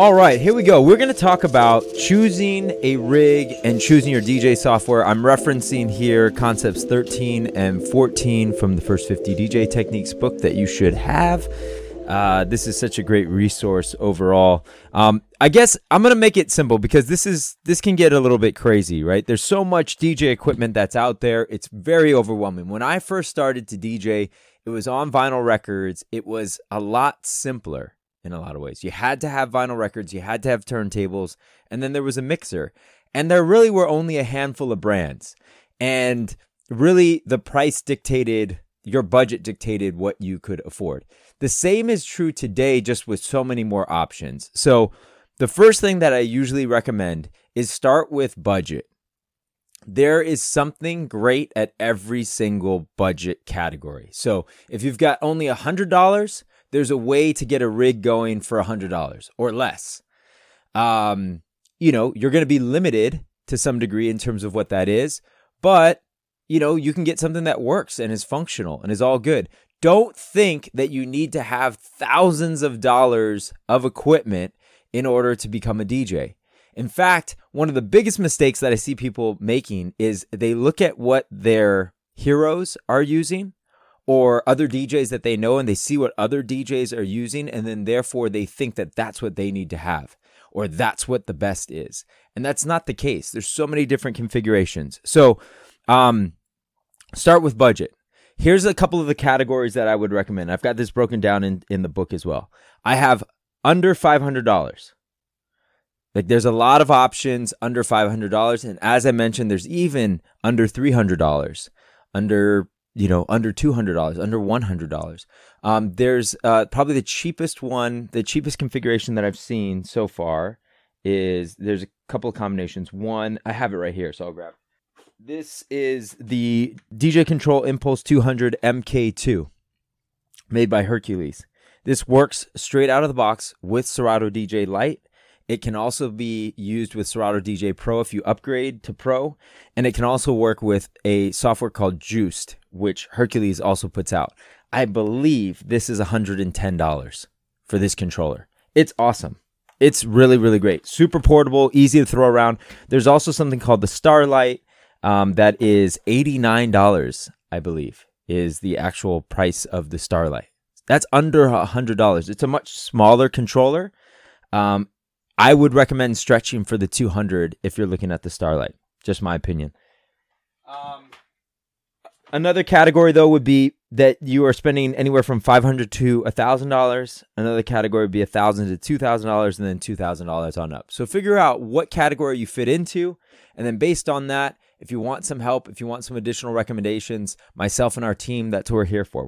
All right, here we go. We're going to talk about choosing a rig and choosing your DJ software. I'm referencing here concepts 13 and 14 from the First 50 DJ Techniques book that you should have. This is such a great resource overall. I guess I'm going to make it simple because this can get a little bit crazy, right? There's so much DJ equipment that's out there. It's very overwhelming. When I first started to DJ, it was on vinyl records. It was a lot simpler in a lot of ways. You had to have vinyl records. You had to have turntables. And then there was a mixer. And there really were only a handful of brands. And really the price dictated, your budget dictated what you could afford. The same is true today, just with so many more options. So the first thing that I usually recommend is start with budget. There is something great at every single budget category. So if you've got only $100, there's a way to get a rig going for $100 or less. You know, you're going to be limited to some degree in terms of what that is, but you know, you can get something that works and is functional and is all good. Don't think that you need to have thousands of dollars of equipment in order to become a DJ. In fact, one of the biggest mistakes that I see people making is they look at what their heroes are using or other DJs that they know, and they see what other DJs are using, and then therefore they think that that's what they need to have or that's what the best is. And that's not the case. There's so many different configurations. So, start with budget. Here's a couple of the categories that I would recommend. I've got this broken down in the book as well. I have under $500. Like, there's a lot of options under $500. And as I mentioned, there's even under $300, under $200, under $100. There's probably the cheapest configuration that I've seen so far is, there's a couple of combinations. One, I have it right here, so I'll grab it. This is the DJ Control Impulse 200 MK2, made by Hercules. This works straight out of the box with Serato DJ Lite. It can also be used with Serato DJ Pro if you upgrade to Pro. And it can also work with a software called Juiced, which Hercules also puts out. I believe this is $110 for this controller. It's awesome. It's really, really great. Super portable, easy to throw around. There's also something called the Starlight. That is $89, I believe, is the actual price of the Starlight. That's under $100. It's a much smaller controller. I would recommend stretching for the 200 if you're looking at the Starlight. Just my opinion. Another category, though, would be that you are spending anywhere from $500 to $1,000. Another category would be $1,000 to $2,000, and then $2,000 on up. So figure out what category you fit into, and then based on that, if you want some help, if you want some additional recommendations, myself and our team, that's what we're here for.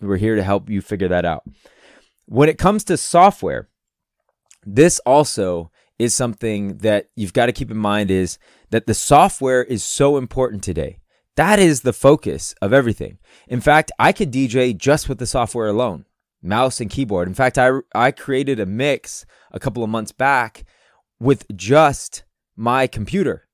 We're here to help you figure that out. When it comes to software, this also is something that you've got to keep in mind, is that the software is so important today. That is the focus of everything. In fact, I could DJ just with the software alone, mouse and keyboard. In fact, I created a mix a couple of months back with just my computer.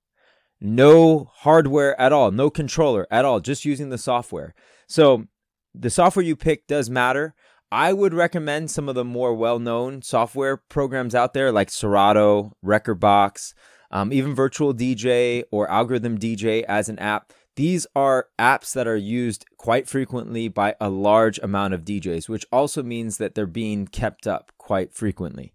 No hardware at all, no controller at all, just using the software. So the software you pick does matter. I would recommend some of the more well-known software programs out there, like Serato, Rekordbox, even Virtual DJ or Algorithm DJ as an app. These are apps that are used quite frequently by a large amount of DJs, which also means that they're being kept up quite frequently.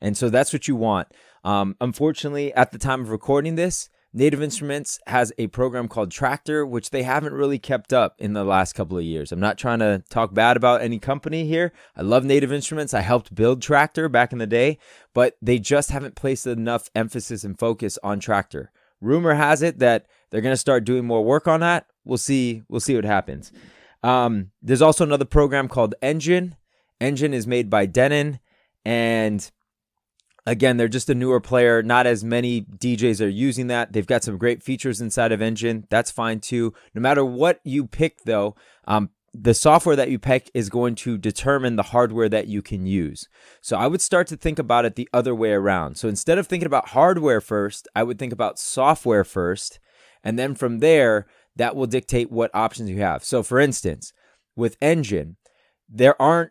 And so that's what you want. Unfortunately, at the time of recording this, Native Instruments has a program called Traktor, which they haven't really kept up in the last couple of years. I'm not trying to talk bad about any company here. I love Native Instruments. I helped build Traktor back in the day, but they just haven't placed enough emphasis and focus on Traktor. Rumor has it that they're going to start doing more work on that. We'll see. We'll see what happens. There's also another program called Engine. Engine is made by Denon, and again, they're just a newer player. Not as many DJs are using that. They've got some great features inside of Engine. That's fine too. No matter what you pick, though, the software that you pick is going to determine the hardware that you can use. So I would start to think about it the other way around. So instead of thinking about hardware first, I would think about software first. And then from there, that will dictate what options you have. So for instance, with Engine, there aren't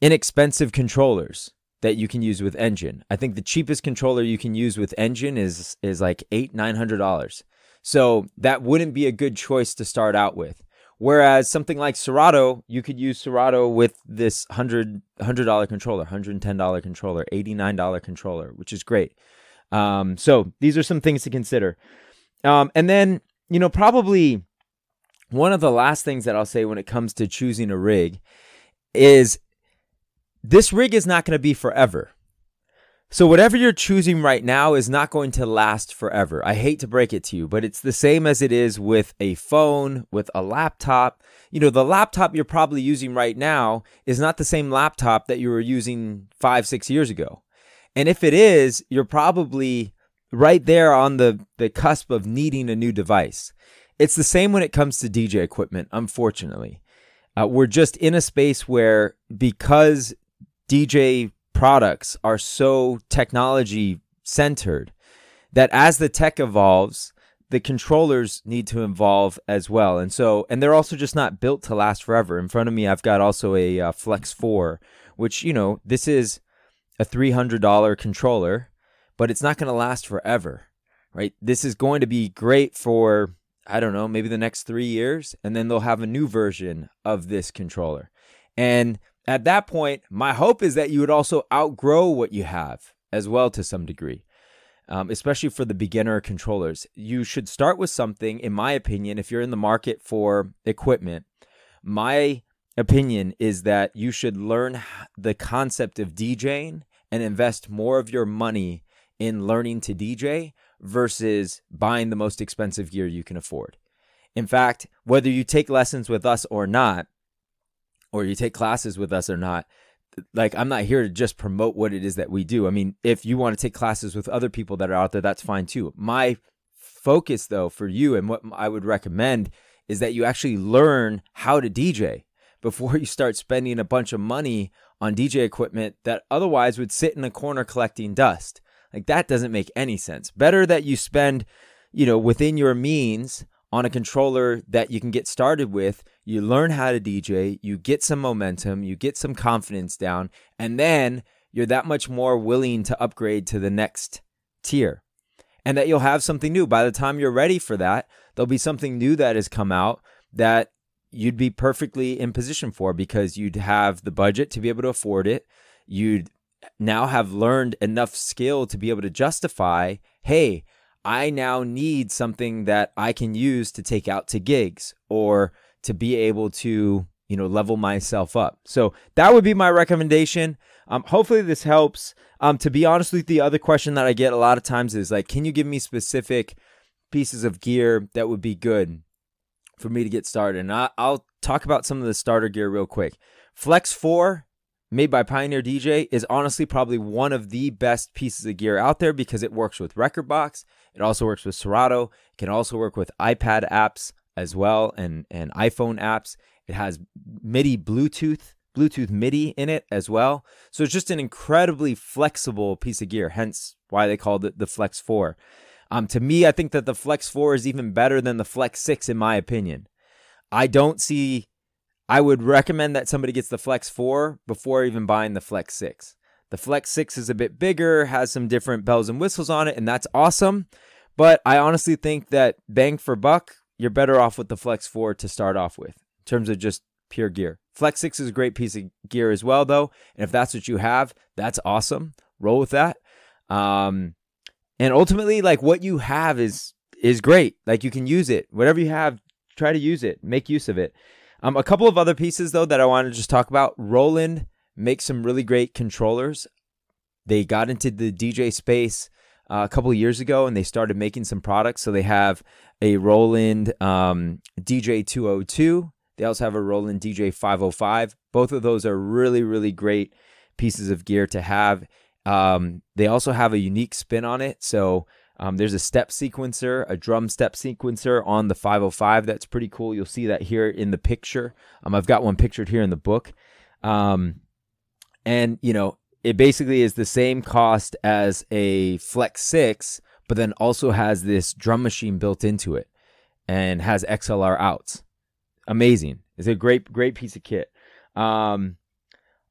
inexpensive controllers. that you can use with Engine. I think the cheapest controller you can use with Engine is like $800-900. So that wouldn't be a good choice to start out with. Whereas something like Serato, you could use Serato with this $100 controller, $110 controller, $89 controller, which is great. So these are some things to consider. And then, you know, probably one of the last things that I'll say when it comes to choosing a rig is this rig is not going to be forever. So whatever you're choosing right now is not going to last forever. I hate to break it to you, but it's the same as it is with a phone, with a laptop. You know, the laptop you're probably using right now is not the same laptop that you were using 5-6 years ago. And if it is, you're probably right there on the cusp of needing a new device. It's the same when it comes to DJ equipment, unfortunately. We're just in a space where, because DJ products are so technology centered, that as the tech evolves, the controllers need to evolve as well. And so, and they're also just not built to last forever. In front of me, I've got also a Flex 4, which, you know, this is a $300 controller, but it's not going to last forever, right? This is going to be great for, I don't know, maybe the next 3 years, and then they'll have a new version of this controller. And at that point, my hope is that you would also outgrow what you have as well to some degree, especially for the beginner controllers. You should start with something, in my opinion, if you're in the market for equipment. My opinion is that you should learn the concept of DJing and invest more of your money in learning to DJ versus buying the most expensive gear you can afford. In fact, whether you take lessons with us or not, or you take classes with us or not, like, I'm not here to just promote what it is that we do. I mean, if you want to take classes with other people that are out there, that's fine too. My focus, though, for you and what I would recommend is that you actually learn how to DJ before you start spending a bunch of money on DJ equipment that otherwise would sit in a corner collecting dust. Like, that doesn't make any sense. Better that you spend, you know, within your means on a controller that you can get started with. You learn how to DJ, you get some momentum, you get some confidence down, and then you're that much more willing to upgrade to the next tier. And that you'll have something new. By the time you're ready for that, there'll be something new that has come out that you'd be perfectly in position for, because you'd have the budget to be able to afford it. You'd now have learned enough skill to be able to justify, hey, I now need something that I can use to take out to gigs or to be able to, you know, level myself up. So that would be my recommendation. Hopefully this helps. To be honest with you, the other question that I get a lot of times is like, can you give me specific pieces of gear that would be good for me to get started? And I'll talk about some of the starter gear real quick. Flex 4, made by Pioneer DJ, is honestly probably one of the best pieces of gear out there because it works with Rekordbox. It also works with Serato. It can also work with iPad apps as well, and iPhone apps. It has MIDI Bluetooth MIDI in it as well. So it's just an incredibly flexible piece of gear, hence why they called it the Flex 4. To me, I think that the Flex 4 is even better than the Flex 6, in my opinion. I would recommend that somebody gets the Flex 4 before even buying the Flex 6. The Flex 6 is a bit bigger, has some different bells and whistles on it, and that's awesome. But I honestly think that bang for buck, you're better off with the Flex 4 to start off with in terms of just pure gear. Flex 6 is a great piece of gear as well, though. And if that's what you have, that's awesome. Roll with that. And ultimately, like, what you have is great. Like, you can use it. Whatever you have, try to use it. Make use of it. A couple of other pieces, though, that I want to just talk about. Roland makes some really great controllers. They got into the DJ space a couple of years ago, and they started making some products. So they have a Roland DJ 202. They also have a Roland DJ 505. Both of those are really, really great pieces of gear to have. They also have a unique spin on it. So there's a step sequencer, a drum step sequencer on the 505. That's pretty cool. You'll see that here in the picture. I've got one pictured here in the book. And, you know, it basically is the same cost as a Flex 6, but then also has this drum machine built into it and has XLR outs. Amazing. It's a great piece of kit.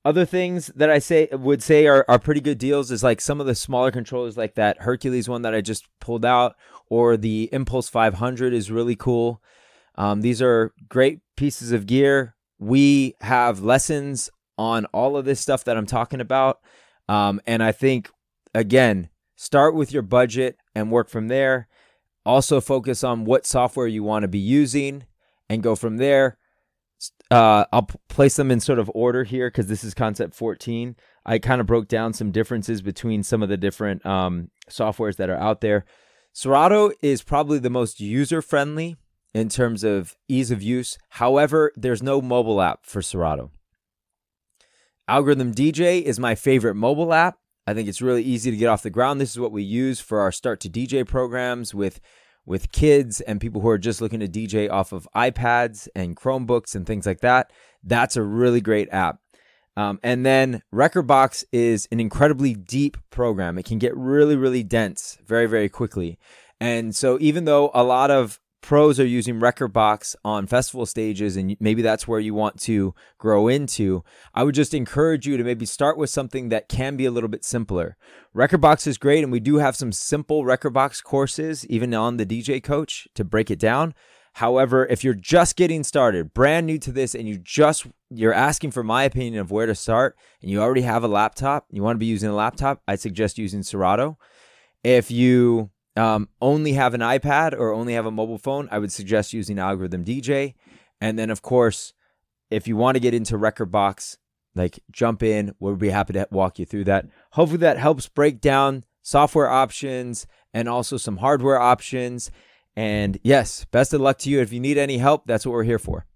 Other things that I would say are pretty good deals is like some of the smaller controllers, like that Hercules one that I just pulled out, or the Impulse 500 is really cool. These are great pieces of gear. We have lessons on all of this stuff that I'm talking about. And I think, again, start with your budget and work from there. Also focus on what software you want to be using and go from there. I'll place them in sort of order here because this is concept 14. I kind of broke down some differences between some of the different softwares that are out there. Serato is probably the most user-friendly in terms of ease of use. However, there's no mobile app for Serato. Algorithm DJ is my favorite mobile app. I think it's really easy to get off the ground. This is what we use for our Start to DJ programs with kids and people who are just looking to DJ off of iPads and Chromebooks and things like that. That's a really great app. And then Rekordbox is an incredibly deep program. It can get really, really dense very, very quickly. And so even though a lot of pros are using Rekordbox on festival stages, and maybe that's where you want to grow into, I would just encourage you to maybe start with something that can be a little bit simpler. Rekordbox is great, and we do have some simple Rekordbox courses, even on the DJ Coach, to break it down. However, if you're just getting started, brand new to this, and you're asking for my opinion of where to start, and you already have a laptop, you want to be using a laptop, I suggest using Serato. If you only have an iPad or only have a mobile phone, I would suggest using Algorithm DJ. And then, of course, if you want to get into Rekordbox, like, jump in. We'll be happy to walk you through that. Hopefully that helps break down software options and also some hardware options. And yes, best of luck to you. If you need any help, that's what we're here for.